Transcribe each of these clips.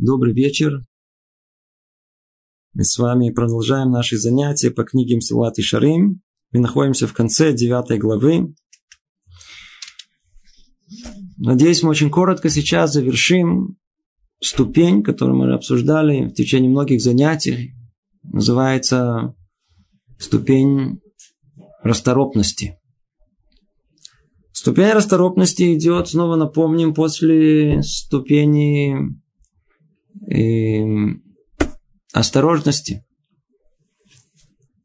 Добрый вечер. Мы с вами продолжаем наши занятия по книге Месилат Йешарим. Мы находимся в конце 9 главы. Надеюсь, мы очень коротко сейчас завершим ступень, которую мы обсуждали в течение многих занятий. Называется ступень расторопности. Ступень расторопности идет, снова напомним, после ступени осторожности.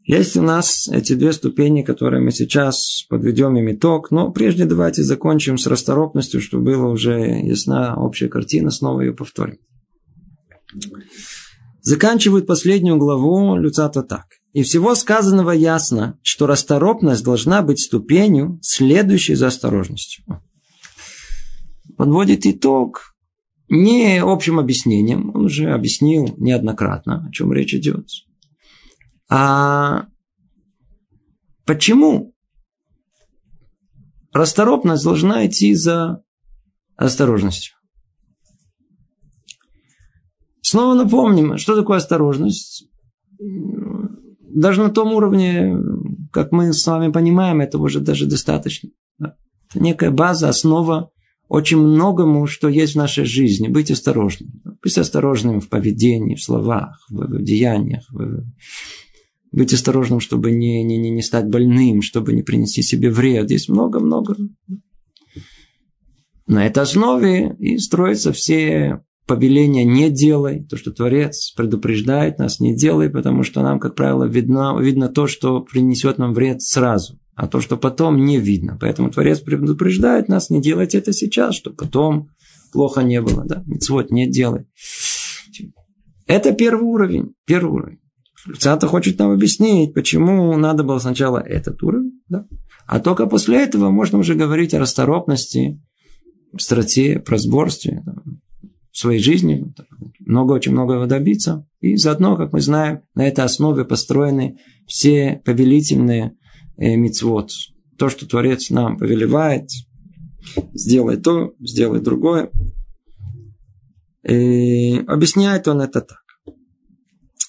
Есть у нас эти две ступени, которые мы сейчас подведем им итог, но прежде давайте закончим с расторопностью, чтобы была уже ясна общая картина, снова ее повторим. Заканчивают последнюю главу Люцато так. И всего сказанного ясно, что расторопность должна быть ступенью, следующей за осторожностью. Подводит итог. Не общим объяснением, он уже объяснил неоднократно, о чем речь идет. А почему расторопность должна идти за осторожностью? Снова напомним, что такое осторожность. Даже на том уровне, как мы с вами понимаем, этого уже даже достаточно. Это некая база, основа очень многому, что есть в нашей жизни. Быть осторожным. Быть осторожным в поведении, в словах, в деяниях. Быть осторожным, чтобы не стать больным, чтобы не принести себе вред. Есть много-много. На этой основе и строятся все повеления «не делай». То, что Творец предупреждает нас «не делай», потому что нам, как правило, видно то, что принесет нам вред сразу. А то, что потом, не видно. Поэтому Творец предупреждает нас не делать это сейчас, чтобы потом плохо не было. Да? Мицвот не делай. Это первый уровень. Люцато хочет нам объяснить, почему надо было сначала этот уровень. Да? А только после этого можно уже говорить о расторопности, страте, разборстве в своей жизни. Очень многого добиться. И заодно, как мы знаем, на этой основе построены все повелительные мицвот. То, что Творец нам повелевает, сделай то, сделай другое. И объясняет он это так.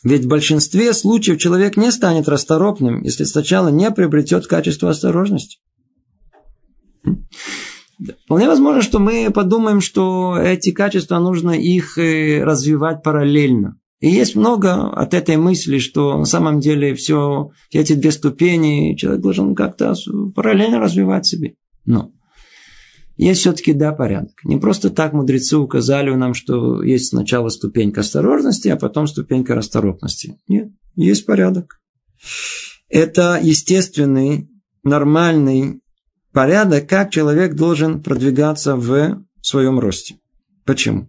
Ведь в большинстве случаев человек не станет расторопным, если сначала не приобретет качество осторожности. Вполне возможно, что мы подумаем, что эти качества нужно их развивать параллельно. И есть много от этой мысли, что на самом деле все эти две ступени человек должен как-то параллельно развивать себе. Но есть все-таки порядок. Не просто так мудрецы указали нам, что есть сначала ступенька осторожности, а потом ступенька расторопности. Нет, есть порядок. Это естественный, нормальный порядок, как человек должен продвигаться в своем росте. Почему?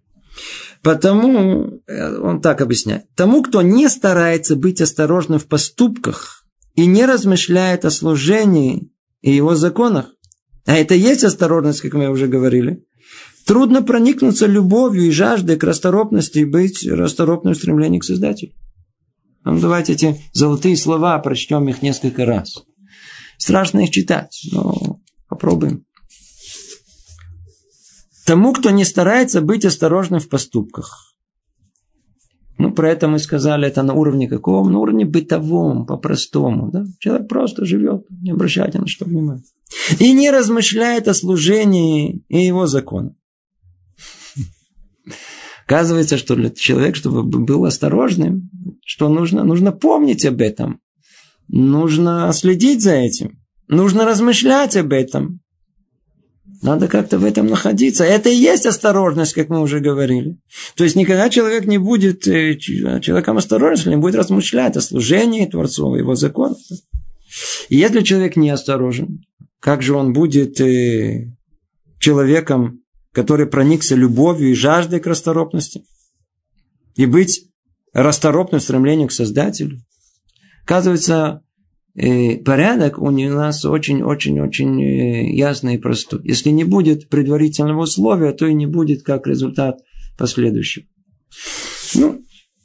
Потому, он так объясняет, тому, кто не старается быть осторожным в поступках и не размышляет о служении и его законах, а это есть осторожность, как мы уже говорили, трудно проникнуться любовью и жаждой к расторопности и быть расторопным в стремлении к Создателю. Ну, давайте эти золотые слова прочтем их несколько раз. Страшно их читать, но попробуем. Тому, кто не старается быть осторожным в поступках. Про это мы сказали, это на уровне каком? На уровне бытовом, по-простому. Да? Человек просто живет, не обращайте на что внимания. И не размышляет о служении и его законах. Оказывается, что для человека, чтобы был осторожным, что нужно? Нужно помнить об этом. Нужно следить за этим. Нужно размышлять об этом. Надо как-то в этом находиться. Это и есть осторожность, как мы уже говорили. То есть, никогда человек не будет человеком осторожным, если не будет размышлять о служении Творцу, о его законах. И если человек неосторожен, как же он будет человеком, который проникся любовью и жаждой к расторопности? И быть расторопным в стремлении к Создателю? Оказывается, порядок у нас очень-очень-очень ясный и простой. Если не будет предварительного условия, то и не будет как результат последующего.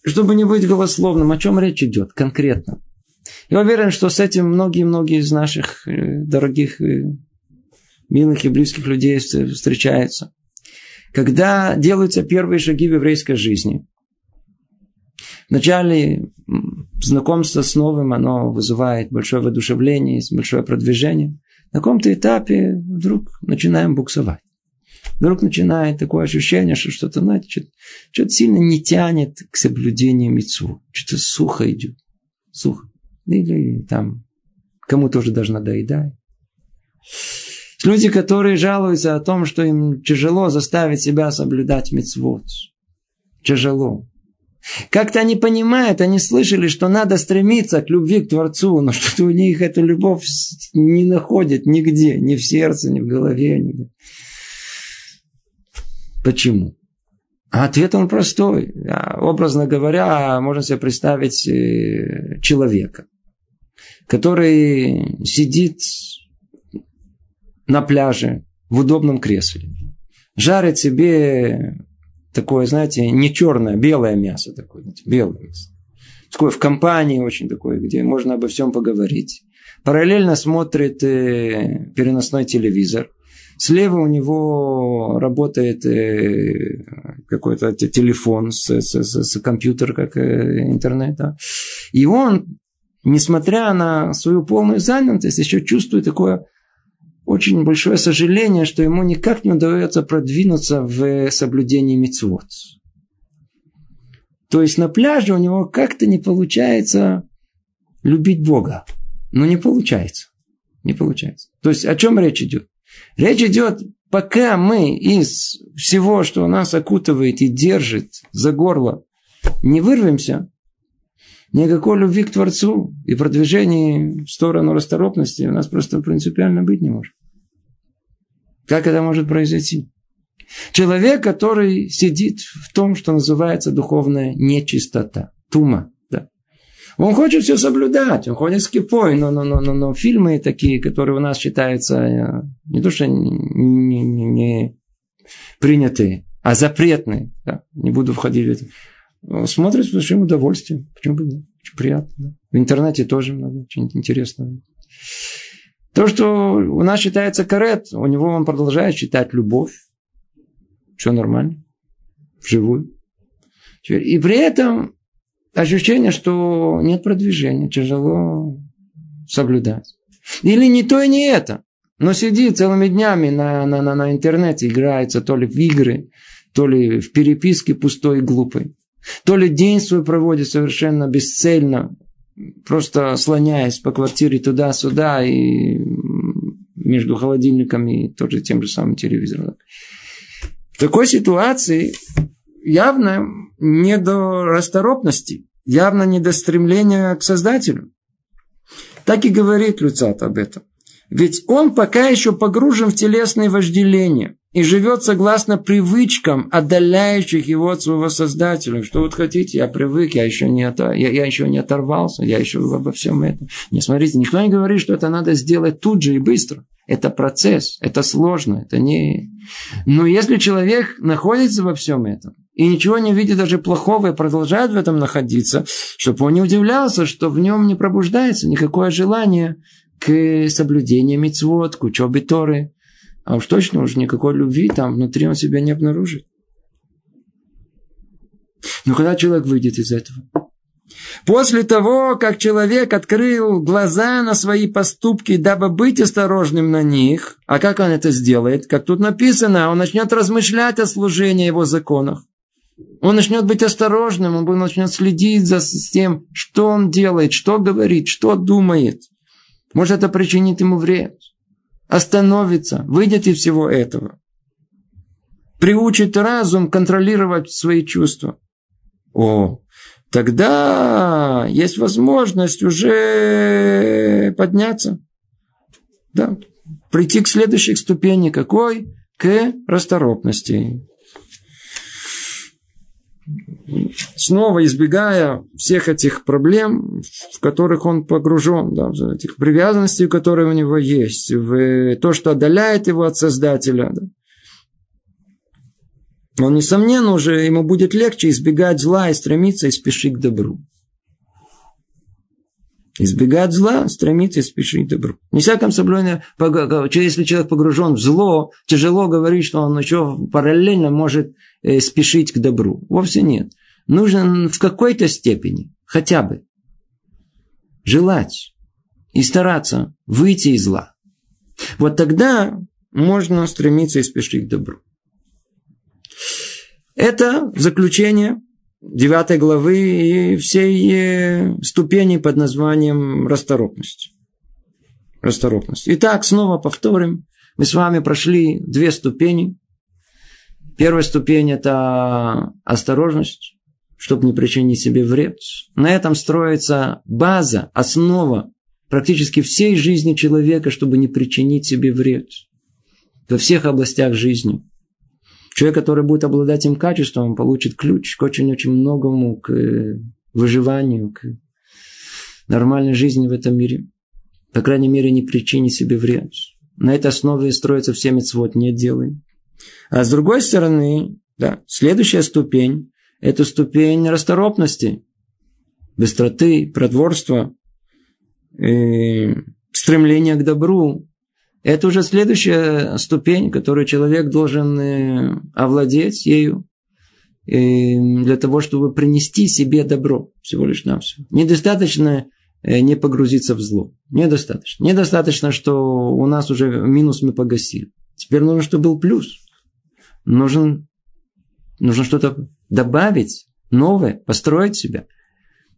Чтобы не быть голословным, о чем речь идет конкретно? Я уверен, что с этим многие-многие из наших дорогих, милых и близких людей встречаются. когда делаются первые шаги в еврейской жизни. Вначале знакомство с новым, оно вызывает большое воодушевление, большое продвижение. На каком-то этапе вдруг начинаем буксовать. Вдруг начинает такое ощущение, что что-то, знаете, что-то сильно не тянет к соблюдению мицву. Что-то сухо идет. Сухо. Или там кому-то уже даже надоедает. Люди, которые жалуются о том, что им тяжело заставить себя соблюдать мицвот. Тяжело. Как-то они понимают, они слышали, что надо стремиться к любви к Творцу, но что-то у них эту любовь не находит нигде. Ни в сердце, ни в голове, нигде. Почему? А ответ он простой. Образно говоря, можно себе представить человека, который сидит на пляже в удобном кресле, жарит себе такое, знаете, не черное, белое мясо такое, белое мясо. Такое в компании очень такое, где можно обо всем поговорить. Параллельно смотрит переносной телевизор. Слева у него работает какой-то телефон, компьютер, как интернет. Да? И он, несмотря на свою полную занятость, еще чувствует такое очень большое сожаление, что ему никак не удается продвинуться в соблюдении мицвот. То есть на пляже у него как-то не получается любить Бога. Но не получается. Не получается. То есть о чем речь идет? Речь идет, пока мы из всего, что нас окутывает и держит за горло, не вырвемся, никакой любви к Творцу и продвижения в сторону расторопности у нас просто принципиально быть не может. Как это может произойти? Человек, который сидит в том, что называется духовная нечистота, тума. Он хочет все соблюдать, он ходит с кипой, но фильмы такие, которые у нас считаются не то что не принятые, а запретные. Да, не буду входить в это. Смотрят с большим удовольствием. Почему бы нет? Очень приятно. Да. В интернете тоже много очень интересного. То, что у нас считается карет, у него он продолжает считать любовь. Все нормально. Вживую. И при этом ощущение, что нет продвижения, тяжело соблюдать. Или не то и не это. Но сидит целыми днями на интернете, играется то ли в игры, то ли в переписке пустой и глупой. То ли день свой проводит совершенно бесцельно, просто слоняясь по квартире туда-сюда и между холодильниками и тем же самым телевизором. В такой ситуации явно не до расторопности, явно не до стремления к Создателю. Так и говорит Люцато об этом. Ведь он пока еще погружен в телесные вожделения и живет согласно привычкам, отдаляющих его от своего Создателя. Что вот хотите, я привык, я еще не оторвался, я еще обо всем этом. Не смотрите, никто не говорит, что это надо сделать тут же и быстро. Это процесс, это сложно, это не... Но если человек находится во всем этом и ничего не видит даже плохого и продолжает в этом находиться, чтобы он не удивлялся, что в нем не пробуждается никакое желание к соблюдению мицвот, к учебе Торы. А уж точно уже никакой любви там внутри он себя не обнаружит. Но когда человек выйдет из этого? После того, как человек открыл глаза на свои поступки, дабы быть осторожным на них, а как он это сделает? Как тут написано, он начнет размышлять о служении его законах. Он начнет быть осторожным, он начнет следить за тем, что он делает, что говорит, что думает. Может, это причинит ему вред. Остановится, выйдет из всего этого. Приучит разум контролировать свои чувства. Тогда есть возможность уже подняться. Да, прийти к следующей ступени. Какой? К расторопности. Снова избегая всех этих проблем, в которых он погружен, да, в этих привязанностей, которые у него есть, в то, что отдаляет его от Создателя. Да. Он, несомненно, уже ему будет легче избегать зла и стремиться и спешить к добру. избегать зла, стремиться и спешить к добру. Не всяком соблюдении, если человек погружен в зло, тяжело говорить, что он еще параллельно может спешить к добру. Вовсе нет. Нужно в какой-то степени, хотя бы, желать и стараться выйти из зла. Вот тогда можно стремиться и спешить к добру. Это заключение 9 главы и всей ступени под названием расторопность. Расторопность. Итак, снова повторим. Мы с вами прошли две ступени. Первая ступень – это осторожность, чтобы не причинить себе вред. На этом строится база, основа практически всей жизни человека, чтобы не причинить себе вред. Во всех областях жизни. Человек, который будет обладать им качеством, получит ключ к очень-очень многому, к выживанию, к нормальной жизни в этом мире. По крайней мере, не причинить себе вред. На этой основе строится все мицвот, не делай. А с другой стороны, да, следующая ступень, это ступень расторопности, быстроты, проворства, стремления к добру. Это уже следующая ступень, которую человек должен овладеть ею для того, чтобы принести себе добро всего лишь навсего. Недостаточно не погрузиться в зло. Недостаточно. Недостаточно, что у нас уже минус мы погасили. Теперь нужно, чтобы был плюс. Нужно что-то добавить, новое, построить себя.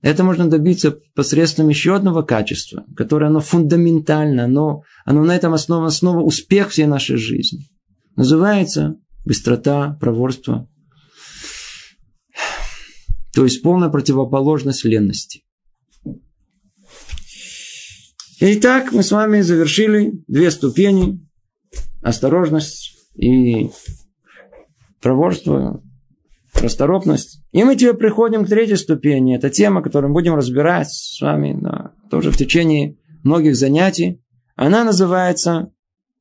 Это можно добиться посредством еще одного качества, которое оно фундаментально, оно на этом основа успех всей нашей жизни. Называется быстрота, проворство. То есть полная противоположность ленности. Итак, мы с вами завершили две ступени. Осторожность и проворство. Расторопность. И мы теперь приходим к третьей ступени. Это тема, которую мы будем разбирать с вами тоже в течение многих занятий. Она называется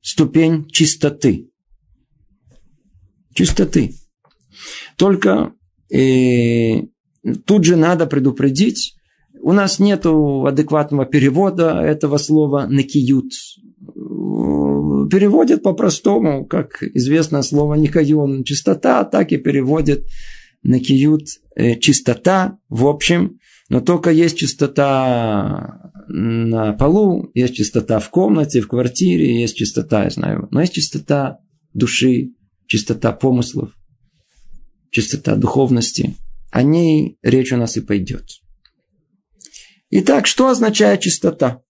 ступень чистоты. Чистоты. Только тут же надо предупредить. У нас нет адекватного перевода этого слова «накиют». Переводят по-простому, как известно слово «никайон» – чистота, так и переводят «накиют» – чистота, в общем. Но только есть чистота на полу, есть чистота в комнате, в квартире, есть чистота, я знаю. Но есть чистота души, чистота помыслов, чистота духовности. О ней речь у нас и пойдет. Итак, что означает чистота?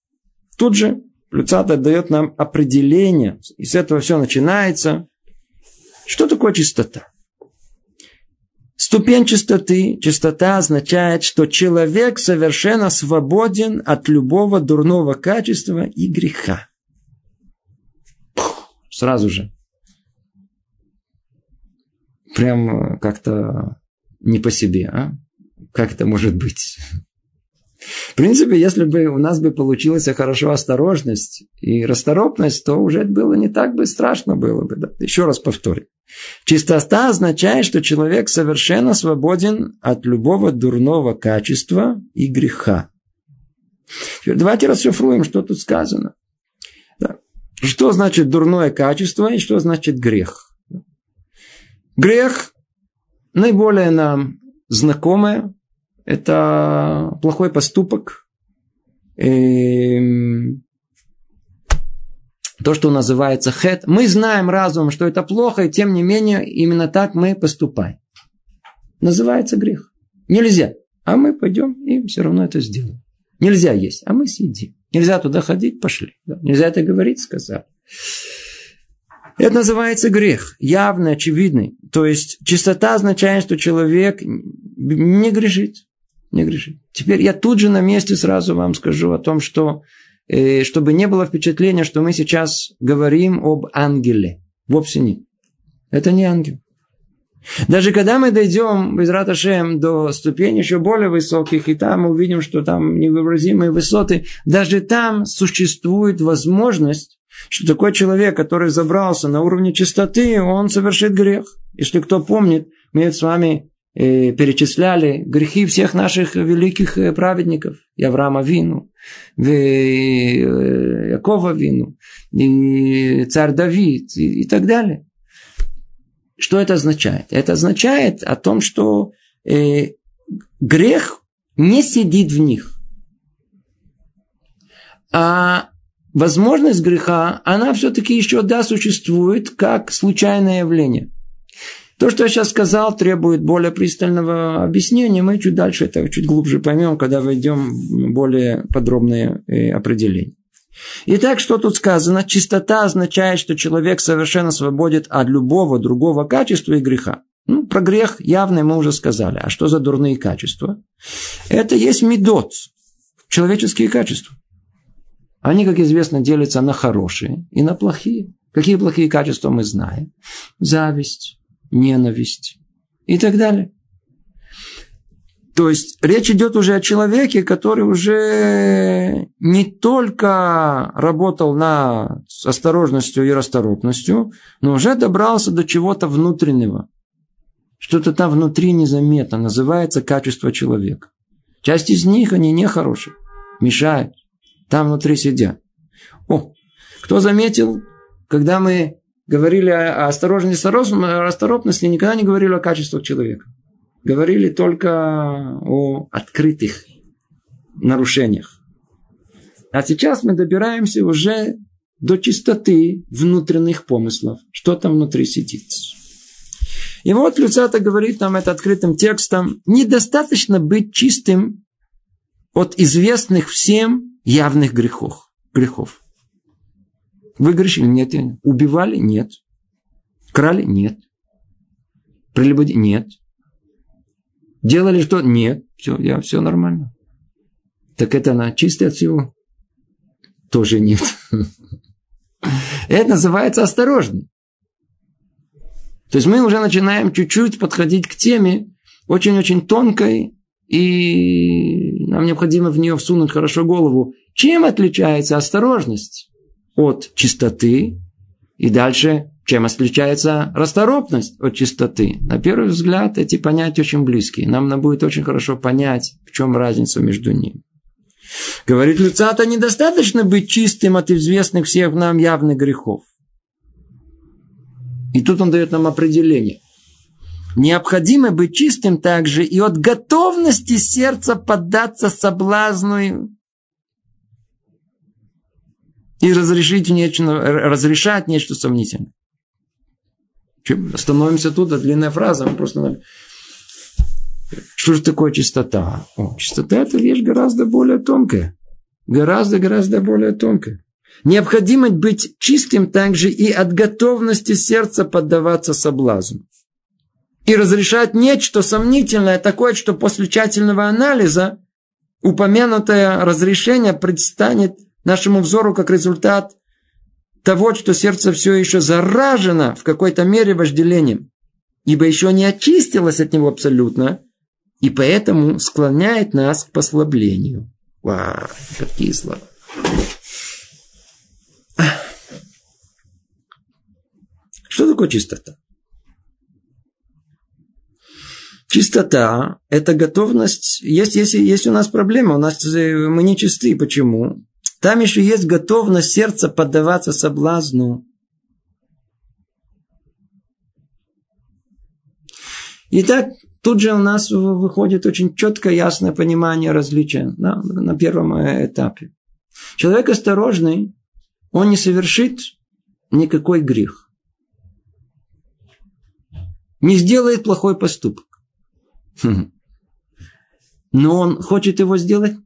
Тут же Люцато дает нам определение, и с этого все начинается. Что такое чистота? Ступень чистоты. Чистота означает, что человек совершенно свободен от любого дурного качества и греха. Сразу же. Прям как-то не по себе, а? Как это может быть? В принципе, если бы у нас бы получилась хорошо осторожность и расторопность, то уже было не так бы страшно было бы. Да? Еще раз повторю. Чистота означает, что человек совершенно свободен от любого дурного качества и греха. Теперь давайте расшифруем, что тут сказано. Да. Что значит дурное качество и что значит грех? Грех наиболее нам знакомое. Это плохой поступок. То, что называется хет. Мы знаем разумом, что это плохо, и тем не менее, именно так мы поступаем. Называется грех. Нельзя. А мы пойдем и все равно это сделаем. Нельзя есть, а мы сидим. Нельзя туда ходить, пошли. Нельзя это говорить, сказали. Это называется грех. Явный, очевидный. То есть, чистота означает, что человек не грешит. Не грешит. Теперь я тут же на месте сразу вам скажу о том, что чтобы не было впечатления, что мы сейчас говорим об ангеле. Вовсе нет. Это не ангел. Даже когда мы дойдем без рат Ашем до ступеней еще более высоких, и там мы увидим, что там невообразимые высоты, даже там существует возможность, что такой человек, который забрался на уровне чистоты, он совершит грех. Если кто помнит, мы с вами перечисляли грехи всех наших великих праведников. И Авраама Вину, и Якова Вину, и царь Давид, и так далее. Что это означает? Это означает о том, что грех не сидит в них. А возможность греха, она все-таки еще, да, существует как случайное явление. То, что я сейчас сказал, требует более пристального объяснения. Мы чуть дальше это чуть глубже поймем, когда войдем в более подробные определения. Итак, что тут сказано? Чистота означает, что человек совершенно свободен от любого другого качества и греха. Ну, про грех явный мы уже сказали. А что за дурные качества? Это есть мидот, человеческие качества. Они, как известно, делятся на хорошие и на плохие. Какие плохие качества мы знаем? Зависть, ненависть и так далее. То есть, речь идет уже о человеке, который уже не только работал над осторожностью и расторопностью, но уже добрался до чего-то внутреннего. Что-то там внутри незаметно, называется качество человека. Часть из них, они нехорошие, мешают, там внутри сидят. О, кто заметил, когда мы говорили о осторожности и расторопности, никогда не говорили о качествах человека. Говорили только о открытых нарушениях. А сейчас мы добираемся уже до чистоты внутренних помыслов. Что там внутри сидит. И вот Люцато говорит нам это открытым текстом. Недостаточно быть чистым от известных всем явных грехов. Вы грешили? Нет. Убивали? Нет. Крали? Нет. Прелюбодействовали? Нет. Делали что? Нет. Все нормально. Так это она чистая от всего? Тоже нет. Это называется осторожно. То есть мы уже начинаем чуть-чуть подходить к теме очень-очень тонкой, и нам необходимо в нее всунуть хорошо голову. Чем отличается осторожность от чистоты? И дальше, чем отличается расторопность от чистоты? На первый взгляд, эти понятия очень близкие. Нам надо будет очень хорошо понять, в чем разница между ними. Говорит Люцато, недостаточно быть чистым от известных всех нам явных грехов. И тут он дает нам определение. Необходимо быть чистым также и от готовности сердца поддаться соблазну и разрешать нечто сомнительное. Остановимся тут, это длинная фраза. Просто... Что же такое чистота? Чистота – это вещь гораздо более тонкая. Гораздо более тонкая. Необходимо быть чистым также и от готовности сердца поддаваться соблазну. И разрешать нечто сомнительное, такое, что после тщательного анализа упомянутое разрешение предстанет нашему взору как результат того, что сердце все еще заражено в какой-то мере вожделением, ибо еще не очистилось от него абсолютно, и поэтому склоняет нас к послаблению. Вау, какие слова. Что такое чистота? Чистота – это готовность. Есть у нас проблема, мы не чисты. Почему? Там еще есть готовность сердца поддаваться соблазну. Итак, тут же у нас выходит очень четкое, ясное понимание различия на первом этапе. Человек осторожный, он не совершит никакой грех. Не сделает плохой поступок. Но он хочет его сделать?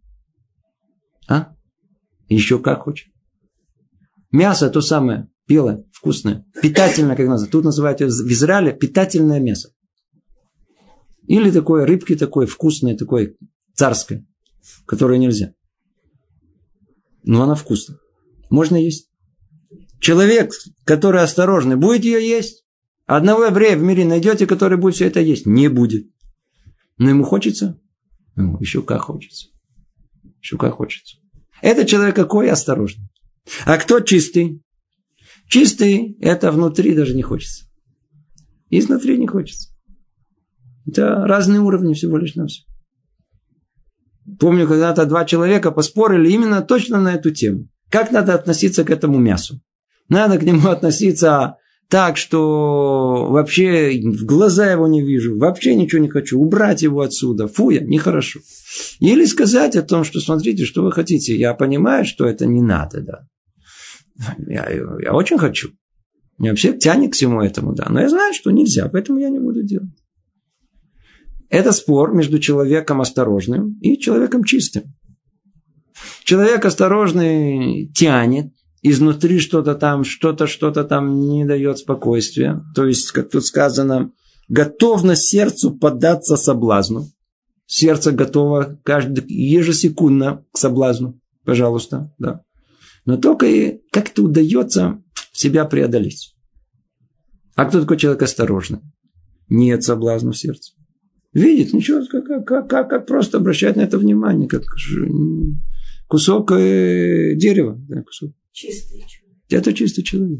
Еще как хочет. Мясо то самое, белое, вкусное, питательное, как называется. Тут называют ее в Израиле питательное мясо. Или такое, рыбки такое вкусное, такое царское, которое нельзя. Но она вкусная. Можно есть. Человек, который осторожный, будет ее есть? Одного еврея в мире найдете, который будет все это есть? Не будет. Но ему хочется? Еще как хочется. Еще как хочется. Это человек какой осторожный. А кто чистый? Чистый – это внутри даже не хочется. Изнутри не хочется. Это разные уровни всего лишь навсего. Помню, когда-то два человека поспорили именно точно на эту тему. Как надо относиться к этому мясу? Надо к нему относиться так, что вообще в глаза его не вижу, вообще ничего не хочу, убрать его отсюда, фу я, нехорошо. Или сказать о том, что смотрите, что вы хотите, я понимаю, что это не надо, да. Я очень хочу. Меня вообще тянет к всему этому, да. Но я знаю, что нельзя, поэтому я не буду делать. Это спор между человеком осторожным и человеком чистым. Человек осторожный тянет, изнутри что-то там не дает спокойствия. То есть, как тут сказано, готовно сердцу поддаться соблазну. Сердце готово ежесекундно к соблазну. Пожалуйста, да. Но только и как-то удается себя преодолеть. А кто такой человек осторожный? Нет соблазна в сердце. Видит, ничего, как просто обращать на это внимание, как кусок дерева. Да, кусок. Чистый человек. Это чистый человек.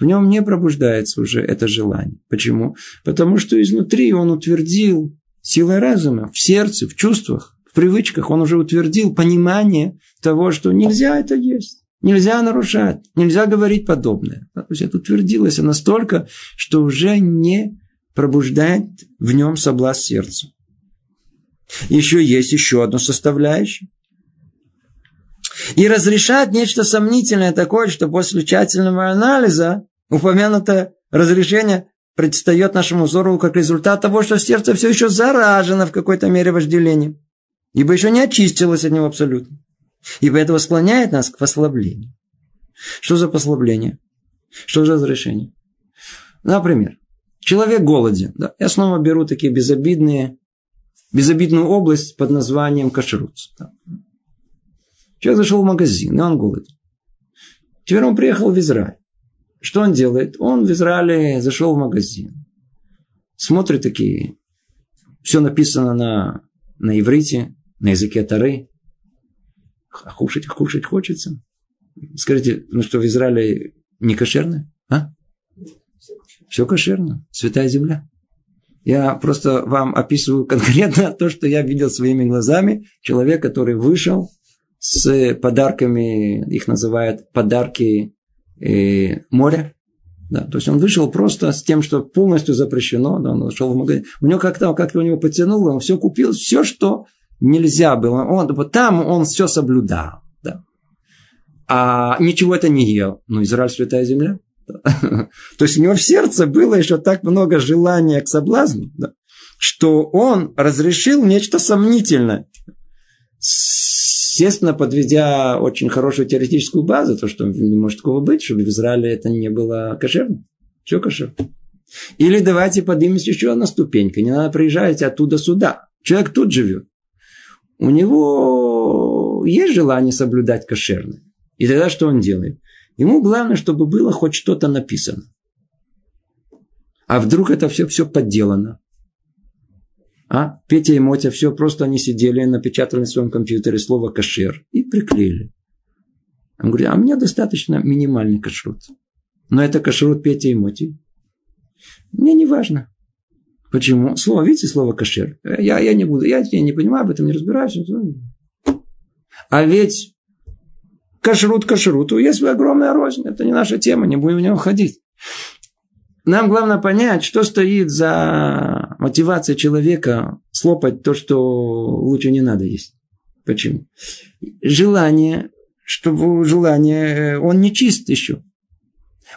В нем не пробуждается уже это желание. Почему? Потому что изнутри он утвердил силой разума, в сердце, в чувствах, в привычках. Он уже утвердил понимание того, что нельзя это есть. Нельзя нарушать. Нельзя говорить подобное. То есть, это утвердилось настолько, что уже не пробуждает в нем соблазн сердца. Еще есть еще одна составляющая. И разрешать нечто сомнительное такое, что после тщательного анализа упомянутое разрешение предстает нашему взору как результат того, что сердце все еще заражено в какой-то мере вожделением, ибо еще не очистилось от него абсолютно. Ибо это склоняет нас к послаблению. Что за послабление? Что за разрешение? Например, человек голоден. Да. Я снова беру такие безобидную область под названием кашрут. Да. Человек зашел в магазин, и он голоден. Теперь он приехал в Израиль. Что он делает? Он в Израиле зашел в магазин. Смотрит такие. Все написано на иврите, на языке Торы. А кушать хочется. Скажите, ну что, в Израиле не кошерно? А? Все кошерно. Святая земля. Я просто вам описываю конкретно то, что я видел своими глазами. Человек, который вышел с подарками, их называют подарки моря. Да, то есть, он вышел просто с тем, что полностью запрещено. Да, он зашел в магазин. У него как-то у него потянуло, он все купил, все, что нельзя было. Там он все соблюдал. Да. А ничего это не ел. Ну, Израиль святая земля. То есть, у него в сердце было еще так много желания к соблазну, да, что он разрешил нечто сомнительное. Естественно, подведя очень хорошую теоретическую базу, то, что не может такого быть, чтобы в Израиле это не было кошерно. Все кошерно. Или давайте поднимемся еще одна ступенька. Не надо приезжать оттуда сюда. Человек тут живет. У него есть желание соблюдать кошерное. И тогда что он делает? Ему главное, чтобы было хоть что-то написано. А вдруг это все подделано? А? Петя и Мотя все просто они сидели, напечатали на своем компьютере слово «кашер» и приклеили. Он говорит, а мне достаточно минимальный кашрут. Но это кашрут Пети и Моти. Мне не важно. Почему? Видите слово «кашер»? Я не буду, я не понимаю, об этом не разбираюсь. А ведь кашрут, есть огромная рознь. Это не наша тема, не будем в него ходить. Нам главное понять, что стоит за мотивацией человека слопать то, что лучше не надо есть. Почему? Желание, он не чист еще.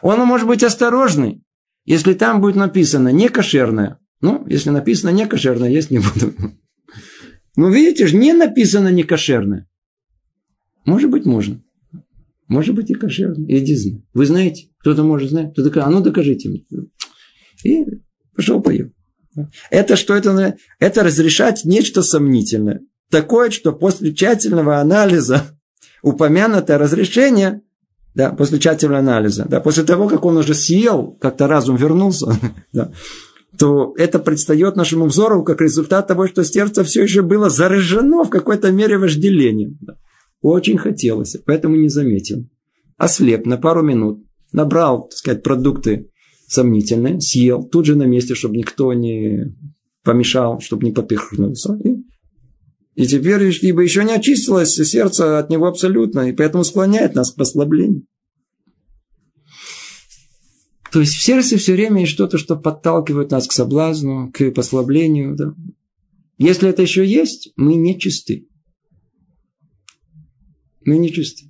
Он может быть осторожный, если там будет написано «некошерное». Если написано «некошерное», есть не буду. Видите же, не написано «некошерное». Может быть, можно. Может быть, и кошерно. Иди знай. Вы знаете? Кто-то может знать. Кто такой, докажите мне. И пошел поел. Это что это? Это разрешать нечто сомнительное. Такое, что после тщательного анализа упомянутое разрешение, да, после тщательного анализа, да, после того, как он уже съел, как-то разум вернулся, да, то это предстает нашему взору как результат того, что сердце все еще было заражено в какой-то мере вожделением. Да. Очень хотелось, поэтому не заметил. Ослеп на пару минут, набрал, продукты сомнительные, съел тут же на месте, чтобы никто не помешал, чтобы не поперхнулся. И теперь, ибо еще не очистилось сердце от него абсолютно, и поэтому склоняет нас к послаблению. То есть в сердце все время есть что-то, что подталкивает нас к соблазну, к послаблению. Да? Если это еще есть, мы нечисты. Мы нечисты.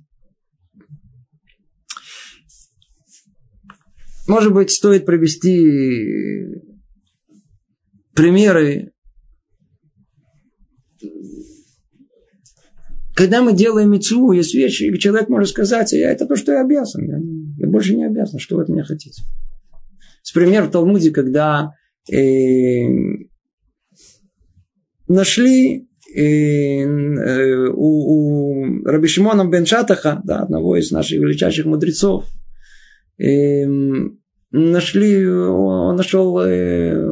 Может быть, стоит привести примеры. Когда мы делаем мицву, есть вещи, и человек может сказать: это то, что я обязан. Я больше не обязан, что вы от меня хотите. С пример в Талмуде, когда нашли у Раби Шимона Бен Шатаха, да, одного из наших величайших мудрецов, он нашел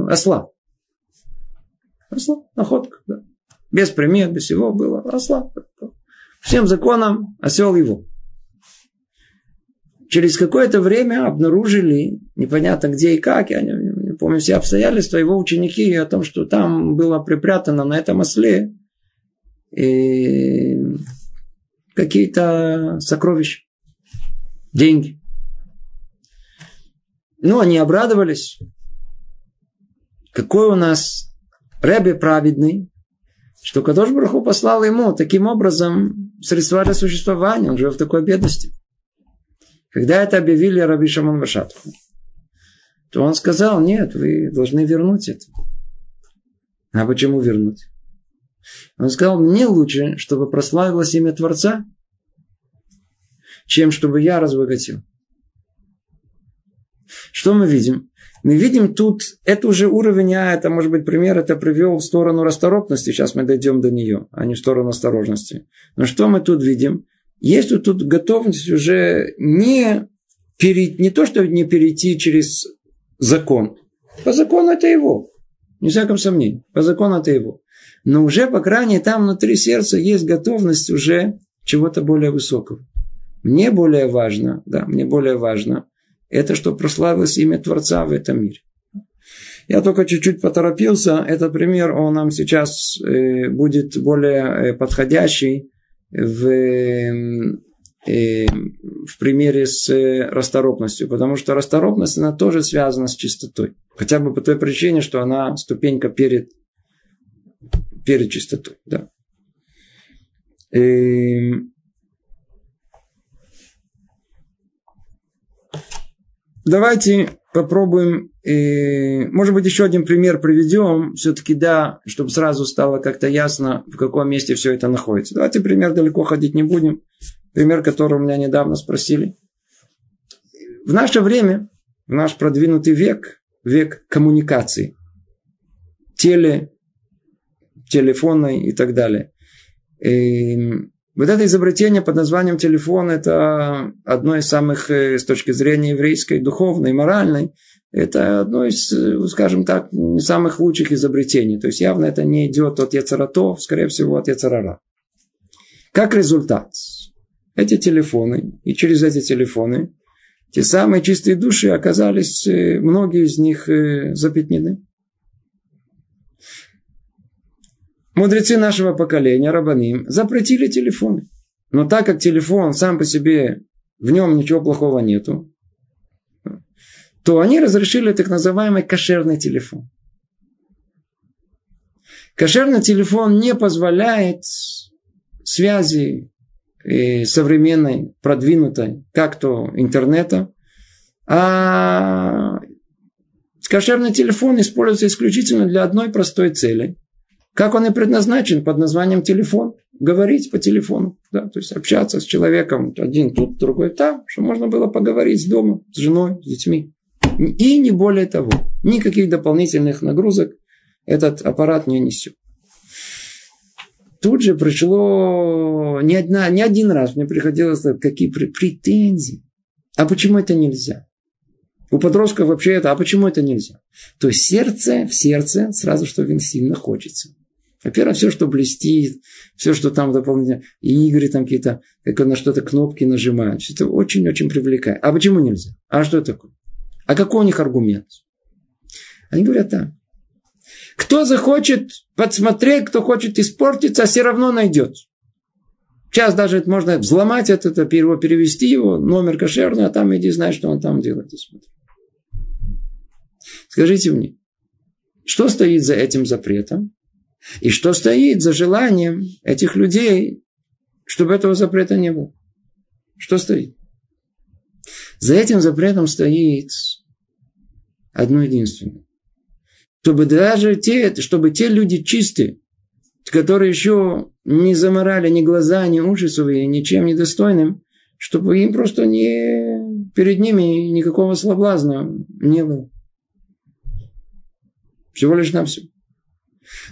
осла. Осла, находка, да. Без примет, без всего было. Осла. Всем законам осел его. Через какое-то время обнаружили, непонятно где и как, я не помню все обстоятельства, его ученики о том, что там было припрятано на этом осле какие-то сокровища, деньги. Ну, они обрадовались. Какой у нас Ребе праведный, что Кадош Барух Ху послал ему таким образом средства для существования. Он жил в такой бедности. Когда это объявили Раби Шимон бен Шатаху, то он сказал: нет, вы должны вернуть это. А почему вернуть? Он сказал: мне лучше, чтобы прославилось имя Творца, чем чтобы я разбогател. Что мы видим? Мы видим тут, это уже уровень, это может быть пример, это привел в сторону расторопности, сейчас мы дойдем до нее, а не в сторону осторожности. Но что мы тут видим? Есть тут готовность уже не то, чтобы не перейти через закон. По закону это его. Ни в всяком сомнении. По закону это его. Но уже, по крайней мере, там внутри сердца есть готовность уже чего-то более высокого. Мне более важно, это, что прославилось имя Творца в этом мире. Я только чуть-чуть поторопился. Этот пример, он нам сейчас будет более подходящий в примере с расторопностью. Потому что расторопность, она тоже связана с чистотой. Хотя бы по той причине, что она ступенька перед чистотой. Да. Давайте попробуем, может быть, еще один пример приведем, все-таки, да, чтобы сразу стало как-то ясно, в каком месте все это находится. Давайте пример далеко ходить не будем. Пример, который у меня недавно спросили. В наше время, в наш продвинутый век, век коммуникаций, телефонной и так далее, вот это изобретение под названием телефон, это одно из самых, с точки зрения еврейской, духовной, моральной, это одно из, скажем так, самых лучших изобретений. То есть, явно это не идет от Яцератов, скорее всего, от Яцерара. Как результат, эти телефоны, и через эти телефоны, те самые чистые души оказались, многие из них запятнены. Мудрецы нашего поколения, рабаним, запретили телефоны. Но так как телефон сам по себе, в нем ничего плохого нету, то они разрешили так называемый кошерный телефон. Кошерный телефон не позволяет связи современной, продвинутой, как то интернета, а кошерный телефон используется исключительно для одной простой цели. Как он и предназначен, под названием телефон. Говорить по телефону. Да, то есть общаться с человеком. Один тут, другой там. Чтобы можно было поговорить с домом, с женой, с детьми. И не более того. Никаких дополнительных нагрузок этот аппарат не несет. Тут же пришло... не один раз мне приходилось... Какие претензии. А почему это нельзя? У подростков вообще это... А почему это нельзя? То есть в сердце сразу что сильно хочется. Во-первых, все, что блестит, все, что там дополнительно, игры там какие-то, как на что-то кнопки нажимают, все это очень-очень привлекает. А почему нельзя? А что это такое? А какой у них аргумент? Они говорят: да. Кто захочет подсмотреть, кто хочет испортиться, все равно найдет. Сейчас даже это можно взломать, это его перевести, его номер кошерный, а там иди знай, что он там делает. Скажите мне, что стоит за этим запретом? И что стоит за желанием этих людей, чтобы этого запрета не было? Что стоит? За этим запретом стоит одно единственное. Чтобы даже те люди чистые, которые еще не заморали ни глаза, ни уши свои, ничем недостойным, чтобы им просто перед ними никакого соблазна не было. Всего лишь на все.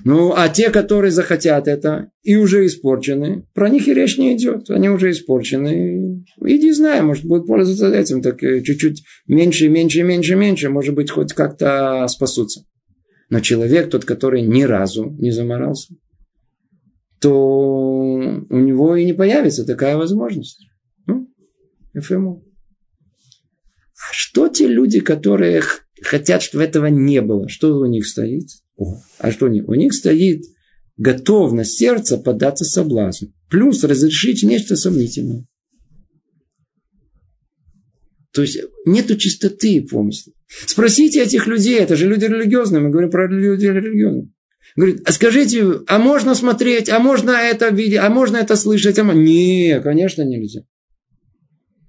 А те, которые захотят это и уже испорчены, про них и речь не идет. Они уже испорчены. И не знаю, может, будут пользоваться этим, так чуть-чуть меньше, может быть, хоть как-то спасутся. Но человек, тот, который ни разу не заморался, то у него и не появится такая возможность. ФМО. А что те люди, которые хотят, чтобы этого не было? Что у них стоит? А что у них? У них стоит готовность сердца поддаться соблазну. Плюс разрешить нечто сомнительное. То есть нету чистоты помысла. Спросите этих людей, это же люди религиозные, мы говорим про людей религиозные. Говорит, а скажите, а можно смотреть, а можно это видеть, а можно это слышать? Не, конечно, нельзя.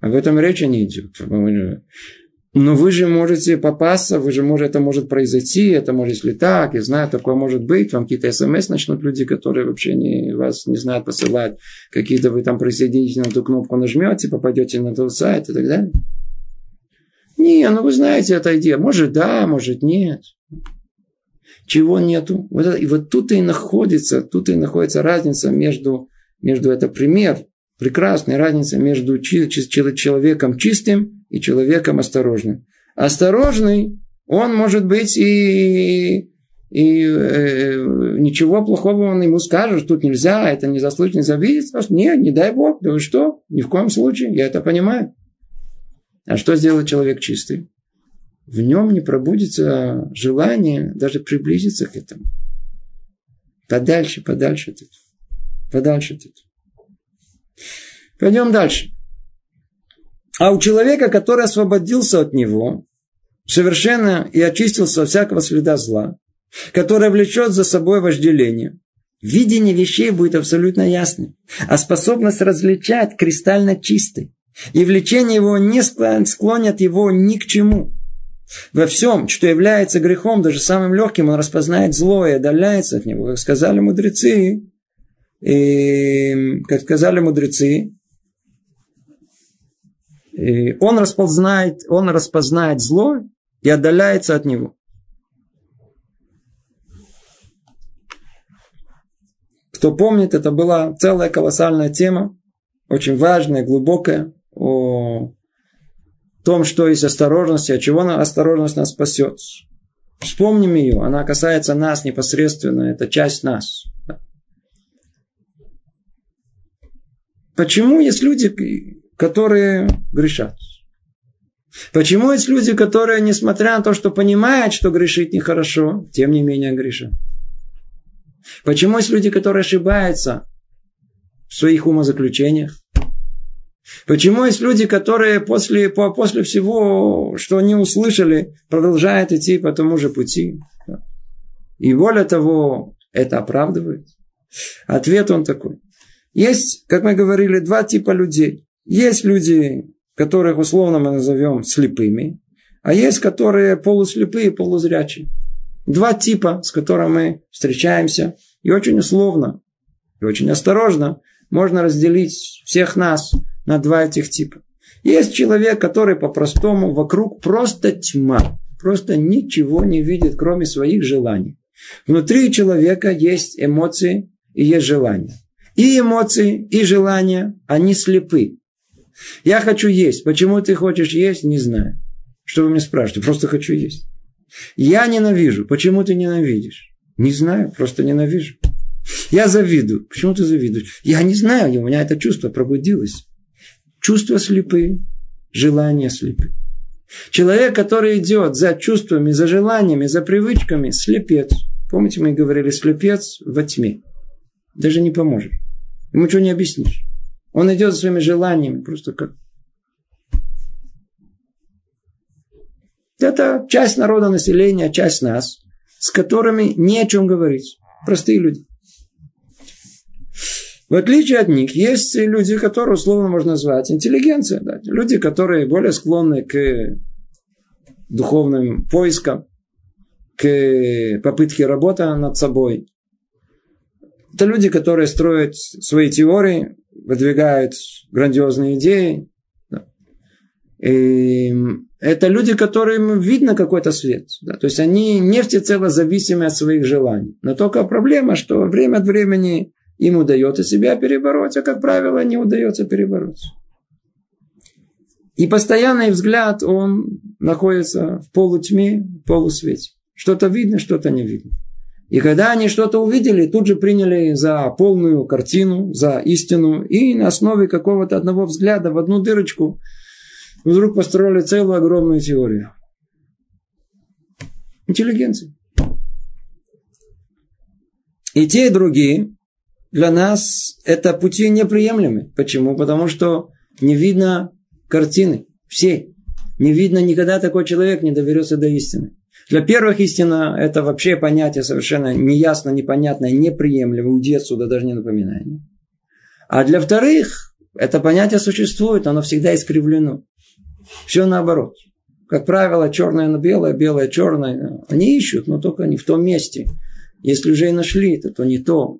Об этом речи не идет. Но вы же можете попасться, это может произойти, это может, если так, я знаю, такое может быть. Вам какие-то смс начнут люди, которые вообще вас не знают, посылать. Какие-то вы там присоединитесь, на эту кнопку нажмете, попадете на тот сайт и так далее. Не, вы знаете, отойди. Может, да, может, нет. Чего нету? Тут и находится разница между это пример, прекрасная разница между человеком чистым и человеком осторожным. Осторожный, он может быть и ничего плохого он ему скажет, тут нельзя, это не заслуженно, нельзя видеть. Нет, не дай Бог, да вы что? Ни в коем случае, я это понимаю. А что сделает человек чистый? В нем не пробудится желание даже приблизиться к этому. Подальше. Пойдем дальше. А у человека, который освободился от него, совершенно и очистился от всякого следа зла, который влечет за собой вожделение, видение вещей будет абсолютно ясным, а способность различать кристально чистой. И влечение его не склонят его ни к чему. Во всем, что является грехом, даже самым легким, он распознает зло и отдаляется от него. Как сказали мудрецы, он распознает зло и отдаляется от него. Кто помнит, это была целая колоссальная тема, очень важная, глубокая, о том, что есть осторожность, от чего осторожность нас спасет. Вспомним ее, она касается нас непосредственно, это часть нас. Почему есть люди, которые грешат? Почему есть люди, которые, несмотря на то, что понимают, что грешить нехорошо, тем не менее грешат? Почему есть люди, которые ошибаются в своих умозаключениях? Почему есть люди, которые после всего, что они услышали, продолжают идти по тому же пути? И более того, это оправдывает? Ответ он такой. Есть, как мы говорили, два типа людей. Есть люди, которых условно мы назовем слепыми, а есть, которые полуслепые, полузрячие. Два типа, с которыми мы встречаемся. И очень условно, и очень осторожно можно разделить всех нас на два этих типа. Есть человек, который по-простому вокруг просто тьма. Просто ничего не видит, кроме своих желаний. Внутри человека есть эмоции и есть желания. И эмоции, и желания, они слепы. Я хочу есть. Почему ты хочешь есть, не знаю. Что вы меня спрашиваете? Просто хочу есть. Я ненавижу. Почему ты ненавидишь? Не знаю, просто ненавижу. Я завидую. Почему ты завидуешь? Я не знаю, у меня это чувство пробудилось. Чувства слепы, желания слепы. Человек, который идет за чувствами, за желаниями, за привычками, слепец. Помните, мы говорили, слепец во тьме. Даже не поможет. Ему ничего не объяснишь. Он идет за своими желаниями. Просто как... Это часть народа, населения, часть нас, с которыми не о чем говорить. Простые люди. В отличие от них, есть люди, которые условно можно назвать интеллигенцией. Да? Люди, которые более склонны к духовным поискам, к попытке работы над собой. Это люди, которые строят свои теории, выдвигают грандиозные идеи. И это люди, которым видно какой-то свет. Да? То есть, они не всецело зависимы от своих желаний. Но только проблема, что время от времени им удается себя перебороть, а, как правило, не удается перебороть. И постоянный взгляд, он находится в полутьме, в полусвете. Что-то видно, что-то не видно. И когда они что-то увидели, тут же приняли за полную картину, за истину. И на основе какого-то одного взгляда в одну дырочку вдруг построили целую огромную теорию. Интеллигенция. И те, и другие для нас это пути неприемлемы. Почему? Потому что не видно картины всей. Не видно, никогда такой человек не доберется до истины. Для первых истина это вообще понятие совершенно неясно, непонятное, неприемлемое. Уйди отсюда, даже не напоминай. А для вторых это понятие существует, оно всегда искривлено. Все наоборот. Как правило, черное на белое, белое черное. Они ищут, но только не в том месте. Если уже и нашли, то не то.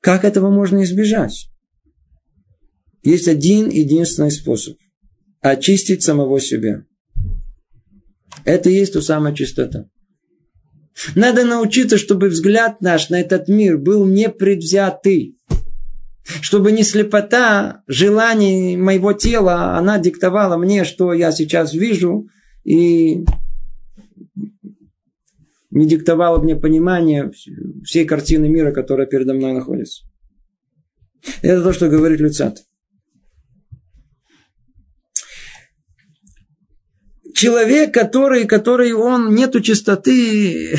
Как этого можно избежать? Есть один единственный способ. Очистить самого себя. Это и есть та самая чистота. Надо научиться, чтобы взгляд наш на этот мир был непредвзятый. Чтобы не слепота желаний моего тела, она диктовала мне, что я сейчас вижу, и не диктовала мне понимание всей картины мира, которая передо мной находится. Это то, что говорит Люцато. Человек, который он нету чистоты,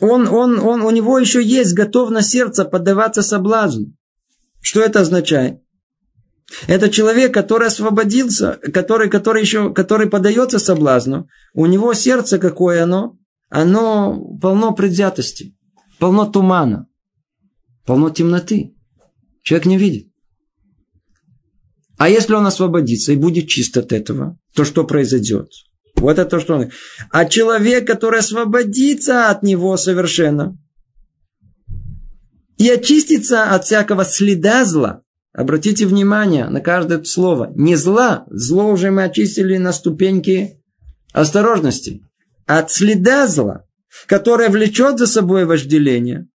он, у него еще есть готовность сердца поддаваться соблазну. Что это означает? Это человек, который освободился, который поддается соблазну. У него сердце какое оно? Оно полно предвзятости, полно тумана, полно темноты. Человек не видит. А если он освободится и будет чист от этого, то что произойдет? Вот это то, что он... А человек, который освободится от него совершенно и очистится от всякого следа зла. Обратите внимание на каждое слово. Не зла. Зло уже мы очистили на ступеньке осторожности. От следа зла, которое влечет за собой вожделение.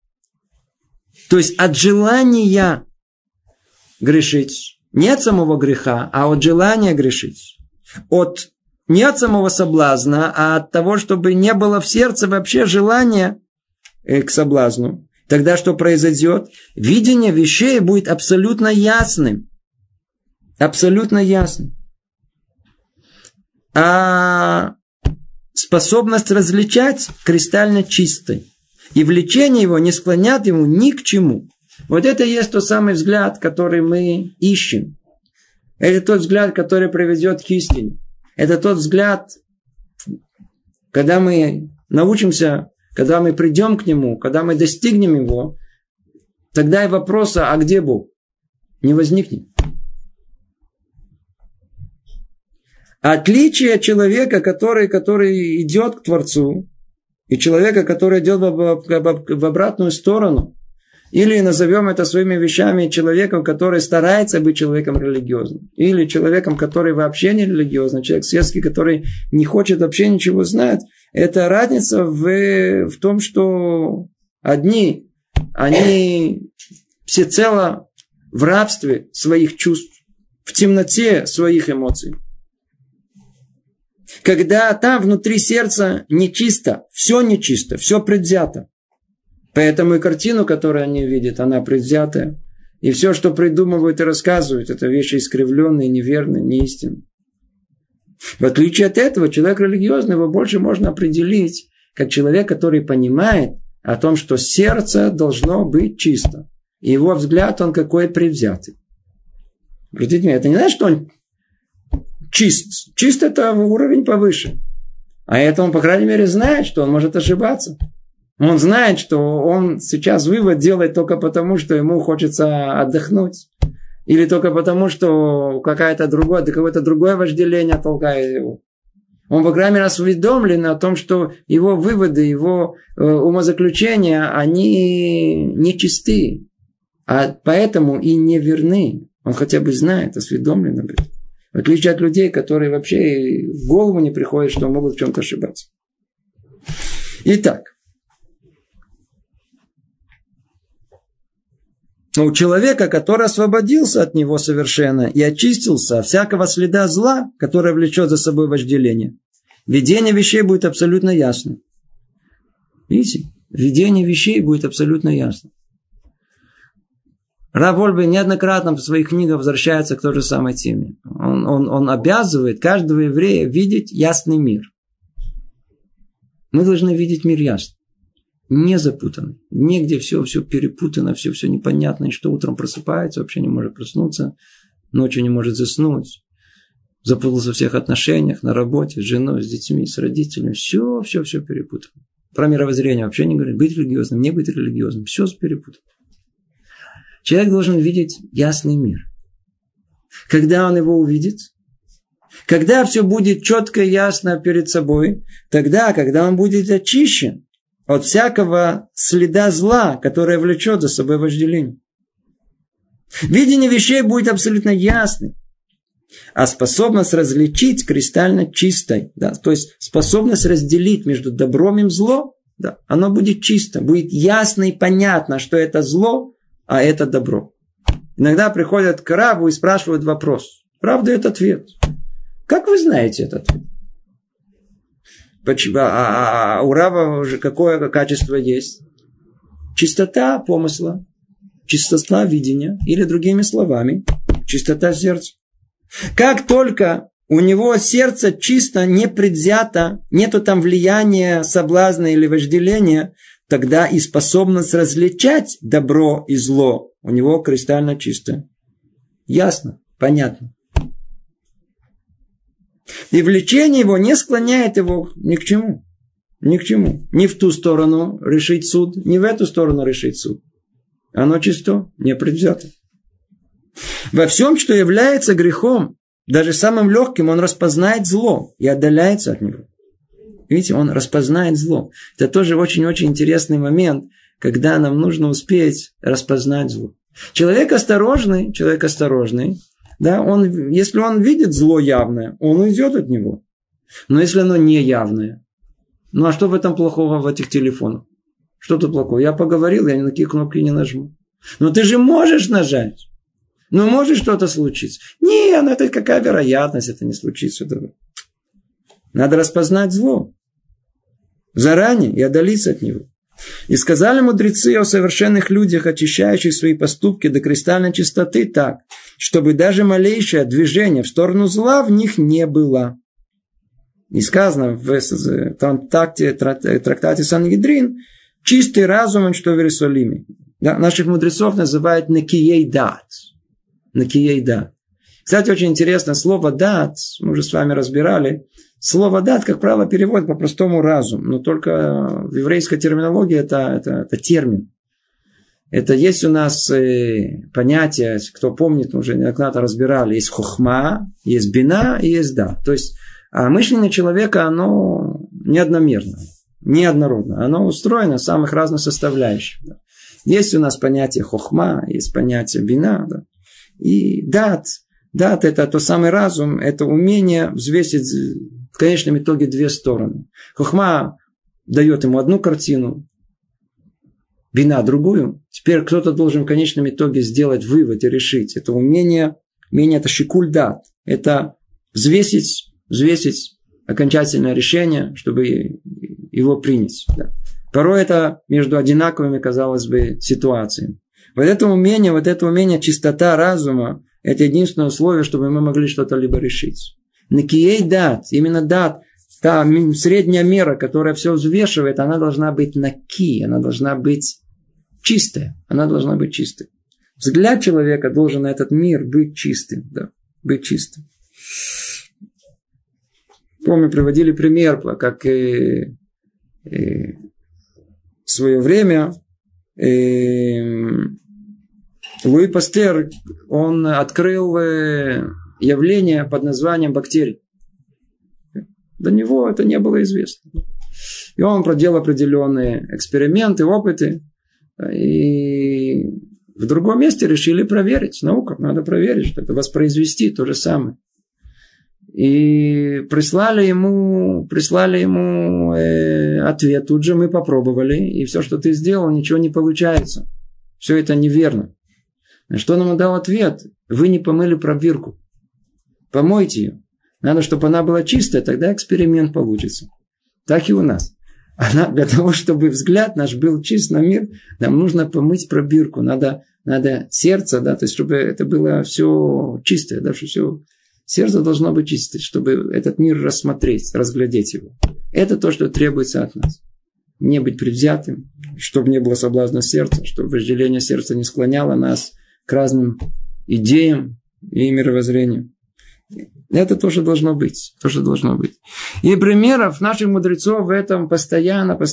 То есть от желания грешить. Не от самого греха, а от желания грешить. Не от самого соблазна, а от того, чтобы не было в сердце вообще желания к соблазну. Тогда что произойдет? Видение вещей будет абсолютно ясным. Абсолютно ясным. А способность различать кристально чистой. И влечение его не склонят ему ни к чему. Вот это и есть тот самый взгляд, который мы ищем. Это тот взгляд, который приведет к истине. Это тот взгляд, когда мы научимся, когда мы придем к нему, когда мы достигнем его, тогда и вопроса, а где Бог, не возникнет. Отличие человека, который идет к Творцу, и человека, который идет в обратную сторону, или назовем это своими вещами человеком, который старается быть человеком религиозным. Или человеком, который вообще не религиозный. Человек светский, который не хочет вообще ничего знать. Это разница в том, что одни, они всецело в рабстве своих чувств. В темноте своих эмоций. Когда там внутри сердца нечисто, все предвзято. Поэтому и картину, которую они видят, она предвзятая. И все, что придумывают и рассказывают, это вещи искривленные, неверные, неистинные. В отличие от этого, человек религиозный, его больше можно определить как человек, который понимает о том, что сердце должно быть чисто. И его взгляд, он какой предвзятый. Обратите внимание, это не значит, что он чист. Чист – это уровень повыше. А это он, по крайней мере, знает, что он может ошибаться. Он знает, что он сейчас вывод делает только потому, что ему хочется отдохнуть. Или только потому, что какое-то другое вожделение толкает его. Он, по крайней мере, осведомлен о том, что его выводы, его умозаключения, они нечисты. А поэтому и не верны. Он хотя бы знает, осведомлен об этом. В отличие от людей, которые вообще в голову не приходят, что могут в чем-то ошибаться. Итак. У человека, который освободился от него совершенно и очистился от всякого следа зла, которое влечет за собой вожделение, видение вещей будет абсолютно ясно. Видите? Видение вещей будет абсолютно ясно. Рав Вольбе неоднократно в своих книгах возвращается к той же самой теме. Он обязывает каждого еврея видеть ясный мир. Мы должны видеть мир ясно. Не запутанный. Негде все перепутано, все непонятно. И что утром просыпается, вообще не может проснуться. Ночью не может заснуть. Запутался во всех отношениях, на работе, с женой, с детьми, с родителями. Все перепутано. Про мировоззрение вообще не говорит. Быть религиозным, не быть религиозным. Все перепутано. Человек должен видеть ясный мир. Когда он его увидит, когда все будет четко и ясно перед собой, тогда, когда он будет очищен от всякого следа зла, которое влечет за собой вожделение. Видение вещей будет абсолютно ясным. А способность различить кристально чистой. Да, то есть, способность разделить между добром и злом, да, оно будет чисто. Будет ясно и понятно, что это зло, а это добро. Иногда приходят к рабу и спрашивают вопрос. Правда, это ответ. Как вы знаете этот ответ? А у раба уже какое качество есть? Чистота помысла, чистота видения, или другими словами, чистота сердца. Как только у него сердце чисто, не предвзято, нету там влияния, соблазна или вожделения, тогда и способность различать добро и зло у него кристально чисто. Ясно, понятно. И влечение его не склоняет его ни к чему. Ни к чему. Ни в ту сторону решить суд, ни в эту сторону решить суд. Оно чисто, не предвзято. Во всем, что является грехом, даже самым легким, он распознает зло и отдаляется от него. Видите, он распознает зло. Это тоже очень-очень интересный момент, когда нам нужно успеть распознать зло. Человек осторожный, да, он, если он видит зло явное, он уйдет от него. Но если оно не явное, ну а что в этом плохого, в этих телефонах? Что тут плохого? Я поговорил, я ни на какие кнопки не нажму. Но ты же можешь нажать. Но может что-то случиться. Не, ну это какая вероятность, это не случится. Надо распознать зло. Заранее и отдалиться от него. И сказали мудрецы о совершенных людях, очищающих свои поступки до кристальной чистоты так, чтобы даже малейшее движение в сторону зла в них не было. И сказано в трактате Сангедрин, чистый разум, он что в Иерусалиме. Да, наших мудрецов называют накией дат. Кстати, очень интересно, слово дат, мы уже с вами разбирали, слово дат, как правило, переводят по-простому разум, но только в еврейской терминологии это термин. Это есть у нас понятие, кто помнит, уже неоднократно разбирали, есть хохма, есть бина и есть да. То есть мышление человека, оно неодномерно, неоднородно. Оно устроено из самых разных составляющих. Да. Есть у нас понятие хохма, есть понятие бина. Да. И дат. Дат – это тот самый разум, это умение взвесить в конечном итоге две стороны. Хохма дает ему одну картину, бина другую. Теперь кто-то должен в конечном итоге сделать вывод и решить. Это умение это шикуль дат. Это взвесить окончательное решение, чтобы его принять. Да. Порой это между одинаковыми, казалось бы, ситуациями. Вот это умение чистота разума, это единственное условие, чтобы мы могли что-то либо решить. Накией дат, именно дат, та средняя мера, которая все взвешивает, она должна быть наки, она должна быть чистая, она должна быть чистой. Взгляд человека должен на этот мир быть чистым, да, быть чистым. Помню, приводили пример, как в свое время Луи Пастер, он открыл явление под названием бактерий. До него это не было известно. И он проделал определенные эксперименты, опыты. И в другом месте решили проверить. Наука, надо проверить, что это воспроизвести то же самое. И прислали ему ответ. Тут же мы попробовали. И все, что ты сделал, ничего не получается. Все это неверно. Что нам дал ответ? Вы не помыли пробирку. Помойте ее. Надо, чтобы она была чистая, тогда эксперимент получится. Так и у нас. Для того, чтобы взгляд наш был чист на мир, нам нужно помыть пробирку. Надо сердце, да, то есть, чтобы это было все чистое. Да, все. Сердце должно быть чистое, чтобы этот мир рассмотреть, разглядеть его. Это то, что требуется от нас. Не быть предвзятым, чтобы не было соблазна сердца, чтобы вожделение сердца не склоняло нас к разным идеям и мировоззрению. Это тоже должно быть. И примеров наших мудрецов в этом постоянно во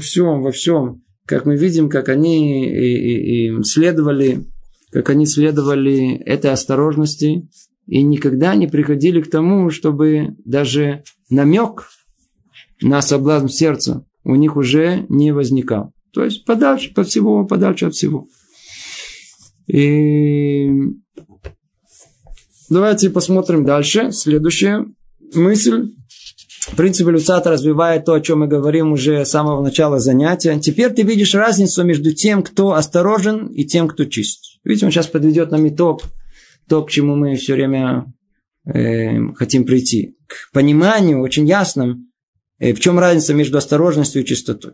всем. Как мы видим, как они следовали этой осторожности и никогда не приходили к тому, чтобы даже намек на соблазн сердца у них уже не возникал. То есть подальше от всего. И давайте посмотрим дальше. Следующая мысль. В принципе, Люцато развивает то, о чем мы говорим уже с самого начала занятия. Теперь ты видишь разницу между тем, кто осторожен, и тем, кто чист. Видите, он сейчас подведет нам итог, то, к чему мы все время хотим прийти. К пониманию очень ясному, в чем разница между осторожностью и чистотой.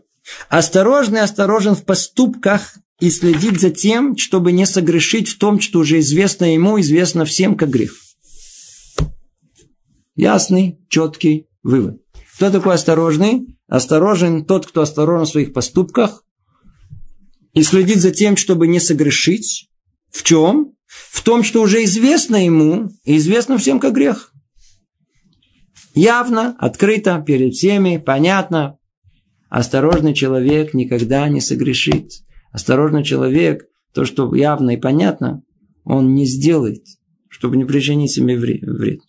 Осторожный осторожен в поступках и следит за тем, чтобы не согрешить в том, что уже известно ему, известно всем, как грех. Ясный, четкий вывод. Кто такой осторожный? Осторожен тот, кто осторожен в своих поступках и следит за тем, чтобы не согрешить. В чем? В том, что уже известно ему и известно всем, как грех. Явно, открыто, перед всеми, понятно. Осторожный человек никогда не согрешит. Осторожный человек, то, что явно и понятно, он не сделает, чтобы не причинить себе вред.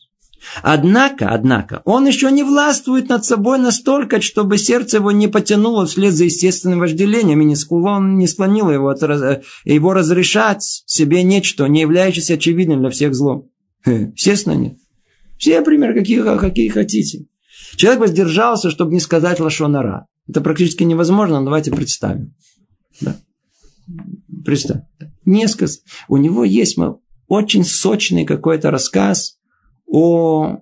Однако, он еще не властвует над собой настолько, чтобы сердце его не потянуло вслед за естественным вожделением и не склонило его разрешать себе нечто, не являющееся очевидным для всех злом. Естественно, нет. Все примеры, какие хотите. Человек воздержался, чтобы не сказать лашон ара. Это практически невозможно, но давайте представим. Да. Представь. Несколько. У него есть очень сочный какой-то рассказ о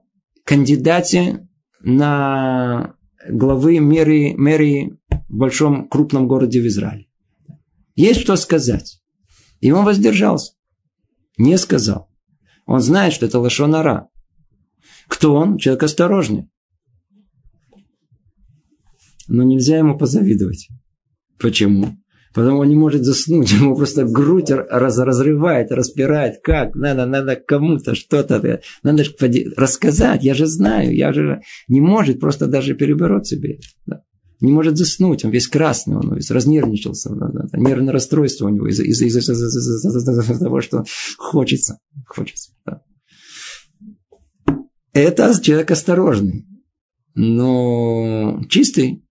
кандидате на главы мэрии в большом крупном городе в Израиле. Есть что сказать. И он воздержался. Не сказал. Он знает, что это лашон ара. Кто он? Человек осторожный. Но нельзя ему позавидовать. Почему? Потом он не может заснуть, ему просто грудь разрывает, распирает. Как? Надо кому-то что-то. Надо рассказать. Я же знаю. Не может просто даже перебороть себе. Да. Не может заснуть. Он весь красный. Он весь разнервничался. Да. Нервное расстройство у него из-за того, что хочется. Да. Это человек осторожный. Но чистый.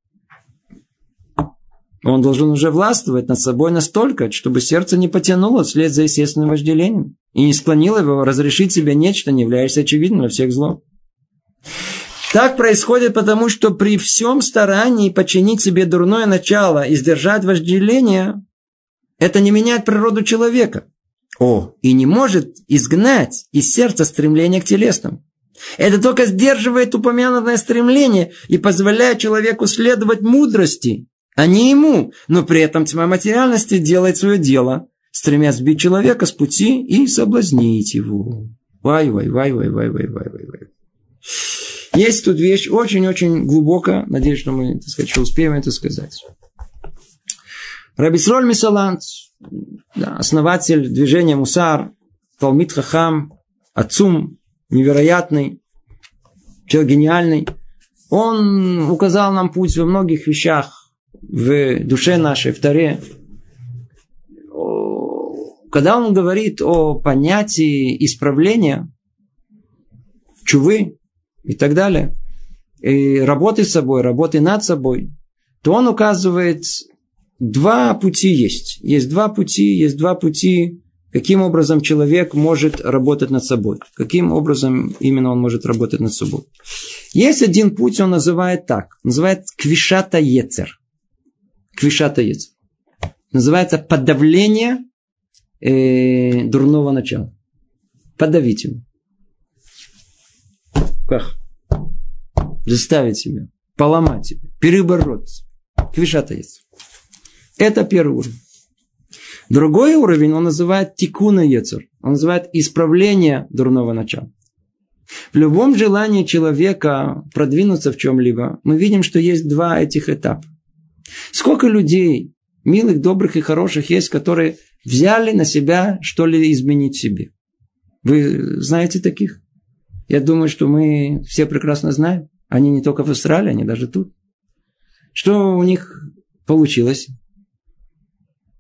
Он должен уже властвовать над собой настолько, чтобы сердце не потянуло вслед за естественным вожделением и не склонило его разрешить себе нечто, не являющееся очевидным для всех злом. Так происходит потому, что при всем старании подчинить себе дурное начало и сдержать вожделение, это не меняет природу человека. И не может изгнать из сердца стремление к телесному. Это только сдерживает упомянутое стремление и позволяет человеку следовать мудрости, а не ему, но при этом тьма материальности делает свое дело, стремясь сбить человека с пути и соблазнить его. Вай-вай-вай-вай-вай-вай-вай-вай. Есть тут вещь очень-очень глубоко. Надеюсь, что мы, еще успеем это сказать. Раби Сроль Мисалант, основатель движения Мусар, Талмид Хахам, Ацум, невероятный, человек гениальный. Он указал нам путь во многих вещах в душе нашей, в Таре. Когда он говорит о понятии исправления, чувы и так далее, и работы с собой, работы над собой, то он указывает, два пути есть. Есть два пути, каким образом человек может работать над собой. Каким образом именно он может работать над собой. Есть один путь, он называет так. Называет квишата ецер. Называется подавление дурного начала. Подавить его. Как? Заставить себя. Поломать себя. Перебороть. Квишата ецер. Это первый уровень. Другой уровень он называет тикуна ецер. Он называет исправление дурного начала. В любом желании человека продвинуться в чем-либо, мы видим, что есть два этих этапа. Сколько людей, милых, добрых и хороших, есть, которые взяли на себя что-ли изменить себе. Вы знаете таких? Я думаю, что мы все прекрасно знаем. Они не только в Австралии, они даже тут. Что у них получилось?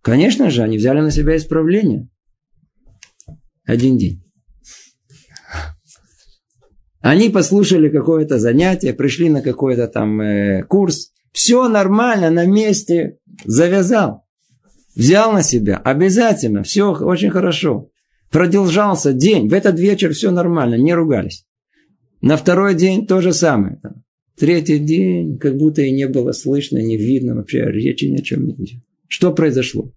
Конечно же, они взяли на себя исправление. Один день. Они послушали какое-то занятие, пришли на какой-то там курс. Все нормально, на месте. Завязал. Взял на себя. Обязательно. Все очень хорошо. Продолжался день. В этот вечер все нормально. Не ругались. На второй день то же самое. Третий день как будто и не было слышно, не видно. Вообще речи ни о чем не идет. Что произошло?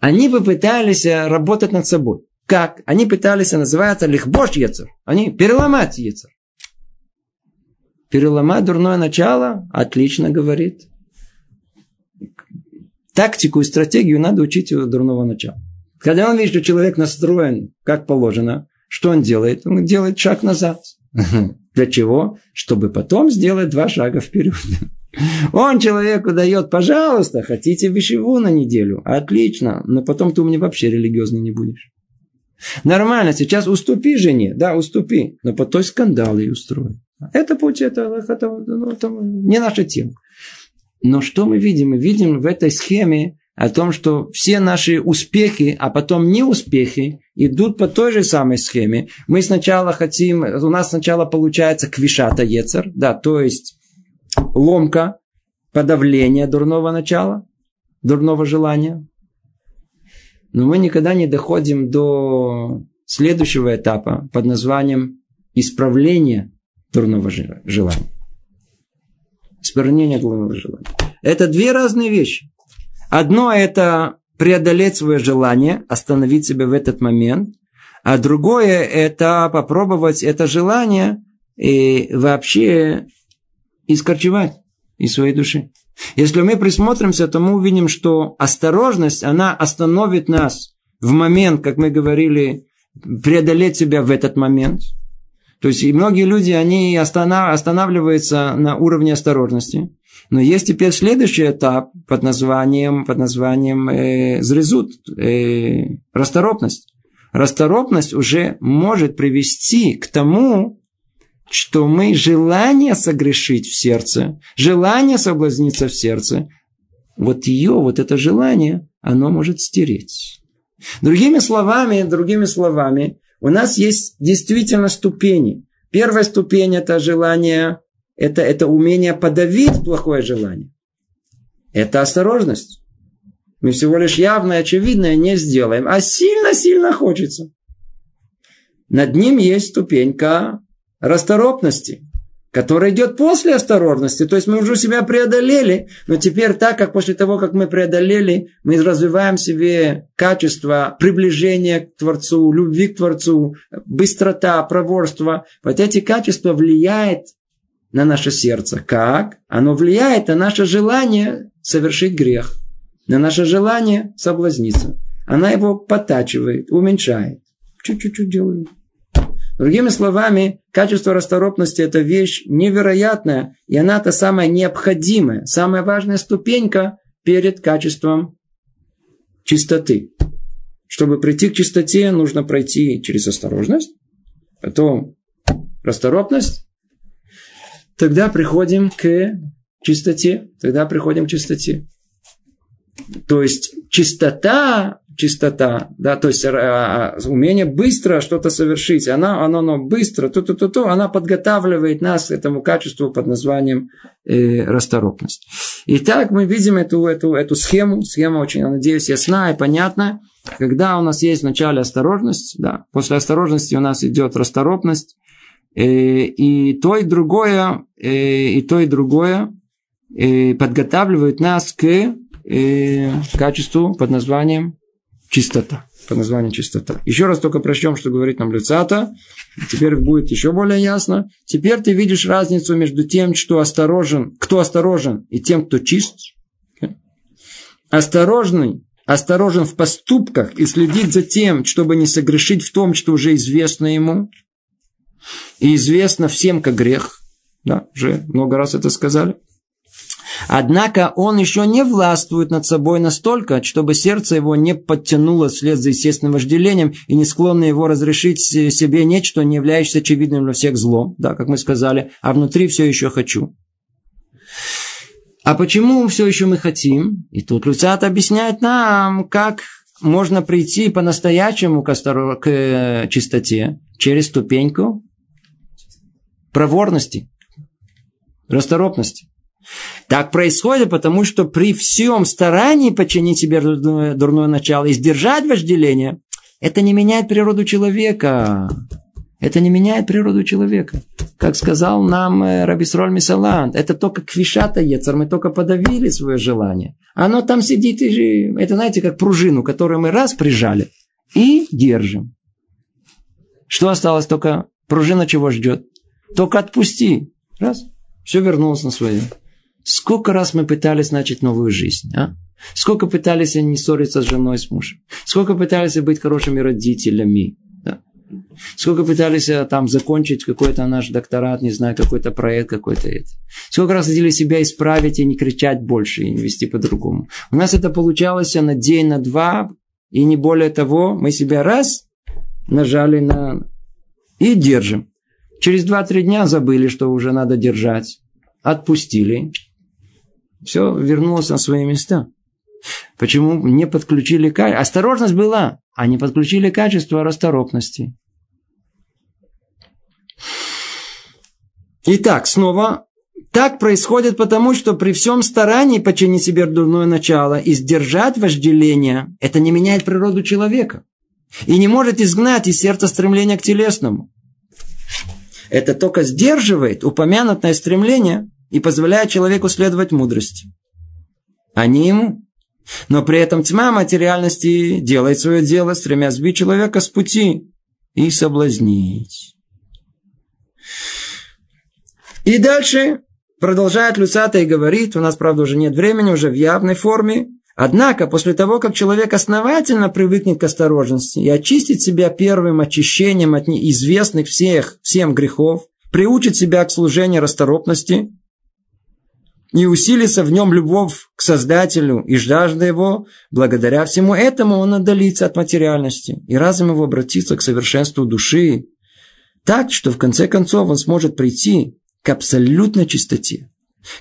Они попытались работать над собой. Как? Они пытались, называется, лихбош ецер. Они переломать ецер. Переломать дурное начало, отлично говорит. Тактику и стратегию надо учить у дурного начала. Когда он видит, что человек настроен как положено, что он делает? Он делает шаг назад. Для чего? Чтобы потом сделать два шага вперед. Он человеку дает, пожалуйста, хотите вещеву на неделю? Отлично, но потом ты у меня вообще религиозный не будешь. Нормально, сейчас уступи жене, да, уступи, но потом скандал и устрой. Это путь, это не наша тема. Но что мы видим? Мы видим в этой схеме о том, что все наши успехи, а потом неуспехи, идут по той же самой схеме. Мы сначала хотим, у нас сначала получается квишата ецер, да, то есть ломка, подавление дурного начала, дурного желания. Но мы никогда не доходим до следующего этапа под названием исправление дурного желания. Исправление дурного желания. Это две разные вещи. Одно это преодолеть свое желание, остановить себя в этот момент. А другое это попробовать это желание и вообще искорчевать из своей души. Если мы присмотримся, то мы увидим, что осторожность, она остановит нас в момент, как мы говорили, преодолеть себя в этот момент. То есть, и многие люди, они останавливаются на уровне осторожности. Но есть теперь следующий этап под названием зрезут, расторопность. Расторопность уже может привести к тому, что мы желание согрешить в сердце, желание соблазниться в сердце, это желание, оно может стереть. Другими словами, у нас есть действительно ступени. Первая ступень – это желание, это умение подавить плохое желание. Это осторожность. Мы всего лишь явное, очевидное не сделаем, а сильно-сильно хочется. Над ним есть ступенька расторопности, которая идет после осторожности. То есть, мы уже себя преодолели, но теперь так, как после того, как мы преодолели, мы развиваем в себе качество приближения к Творцу, любви к Творцу, быстрота, проворство. Вот эти качества влияют на наше сердце. Как? Оно влияет на наше желание совершить грех, на наше желание соблазниться. Она его подтачивает, уменьшает. Чуть-чуть делает. Другими словами, качество расторопности – это вещь невероятная, и она та самая необходимая, самая важная ступенька перед качеством чистоты. Чтобы прийти к чистоте, нужно пройти через осторожность, потом расторопность. Тогда приходим к чистоте. То есть чистота, да, то есть умение быстро что-то совершить, оно быстро, она подготавливает нас к этому качеству под названием расторопность. Итак, мы видим эту схему. Схема очень, я надеюсь, ясна и понятна. Когда у нас есть вначале осторожность, да, после осторожности у нас идет расторопность, и то, и другое подготавливают нас к качеству под названием чистота. Еще раз только прочтем, что говорит нам Люцато. Теперь будет еще более ясно. Теперь ты видишь разницу между тем, кто осторожен, и тем, кто чист. Осторожен в поступках и следит за тем, чтобы не согрешить в том, что уже известно ему. И известно всем как грех. Да, уже много раз это сказали. Однако он еще не властвует над собой настолько, чтобы сердце его не подтянуло вслед за естественным вожделением и не склонно его разрешить себе нечто, не являющееся очевидным для всех злом. Да, как мы сказали, а внутри все еще хочу. А почему все еще мы хотим? И тут Люцато объясняет нам, как можно прийти по-настоящему к чистоте через ступеньку проворности, расторопности. Так происходит, потому что при всем старании подчинить себе дурное начало и сдержать вожделение, это не меняет природу человека. Как сказал нам Раби Сроль Мисалант, это только квишата ецер, мы только подавили свое желание. Оно там сидит, и это, знаете, как пружину, которую мы раз прижали и держим. Что осталось только? Пружина чего ждет? Только отпусти. Раз. Все вернулось на свое. Сколько раз мы пытались начать новую жизнь, а? Сколько пытались не ссориться с женой, с мужем. Сколько пытались быть хорошими родителями. Да? Сколько пытались там закончить какой-то наш докторат, не знаю, какой-то проект, какой-то это. Сколько раз хотели себя исправить и не кричать больше, и не вести по-другому. У нас это получалось на день, на два, и не более того. Мы себя раз нажали на... и держим. Через 2-3 дня забыли, что уже надо держать. Отпустили. Все вернулось на свои места. Почему не подключили качество? Осторожность была, а не подключили качество расторопности. Итак, снова. Так происходит потому, что при всем старании подчинить себе дурное начало и сдержать вожделение, это не меняет природу человека. И не может изгнать из сердца стремление к телесному. Это только сдерживает упомянутое стремление и позволяет человеку следовать мудрости, а не ему. Но при этом тьма материальности делает свое дело, стремясь сбить человека с пути и соблазнить. И дальше продолжает Люцато и говорит, у нас, правда, уже нет времени, уже в явной форме. Однако, после того, как человек основательно привыкнет к осторожности и очистит себя первым очищением от неизвестных всем грехов, приучит себя к служению расторопности и усилится в нем любовь к Создателю и жажда его, благодаря всему этому он отдалится от материальности и разум его обратится к совершенству души, так, что в конце концов он сможет прийти к абсолютной чистоте,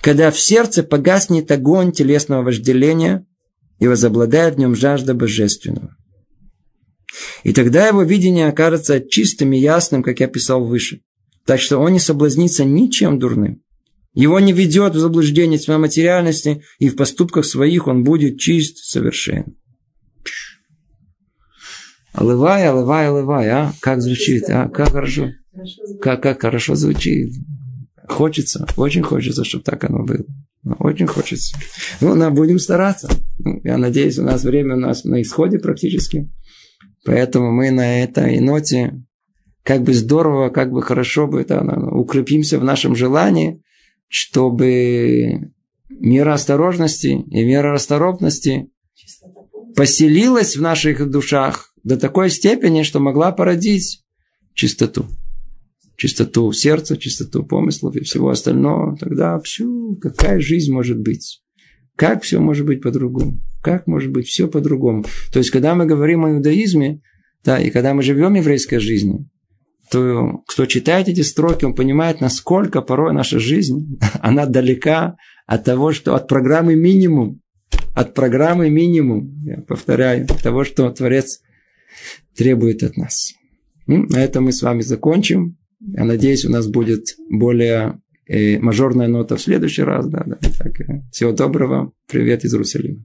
когда в сердце погаснет огонь телесного вожделения и возобладает в нем жажда божественного. И тогда его видение окажется чистым и ясным, как я писал выше. Так что он не соблазнится ничем дурным. Его не ведет в заблуждение тьма материальности, и в поступках своих он будет чист, совершен. Алывай, а? Как звучит, а? Как хорошо. Как хорошо звучит. Хочется, очень хочется, чтобы так оно было. Очень хочется. Будем стараться. Я надеюсь, время у нас на исходе практически. Поэтому мы на этой ноте, как бы здорово, как бы хорошо бы, укрепимся в нашем желании, чтобы мера осторожности и мера расторопности поселилась в наших душах до такой степени, что могла породить чистоту. чистоту сердца, чистоту помыслов и всего остального, тогда пшу, какая жизнь может быть? Как все может быть по-другому? Как может быть все по-другому? То есть, когда мы говорим о иудаизме, да, и когда мы живем еврейской жизнью, то кто читает эти строки, он понимает, насколько порой наша жизнь, она далека от того, что от программы минимум. От программы минимум, я повторяю, от того, что Творец требует от нас. На этом мы с вами закончим. Я надеюсь, у нас будет более мажорная нота в следующий раз. Да. Так, всего доброго. Привет из Иерусалима.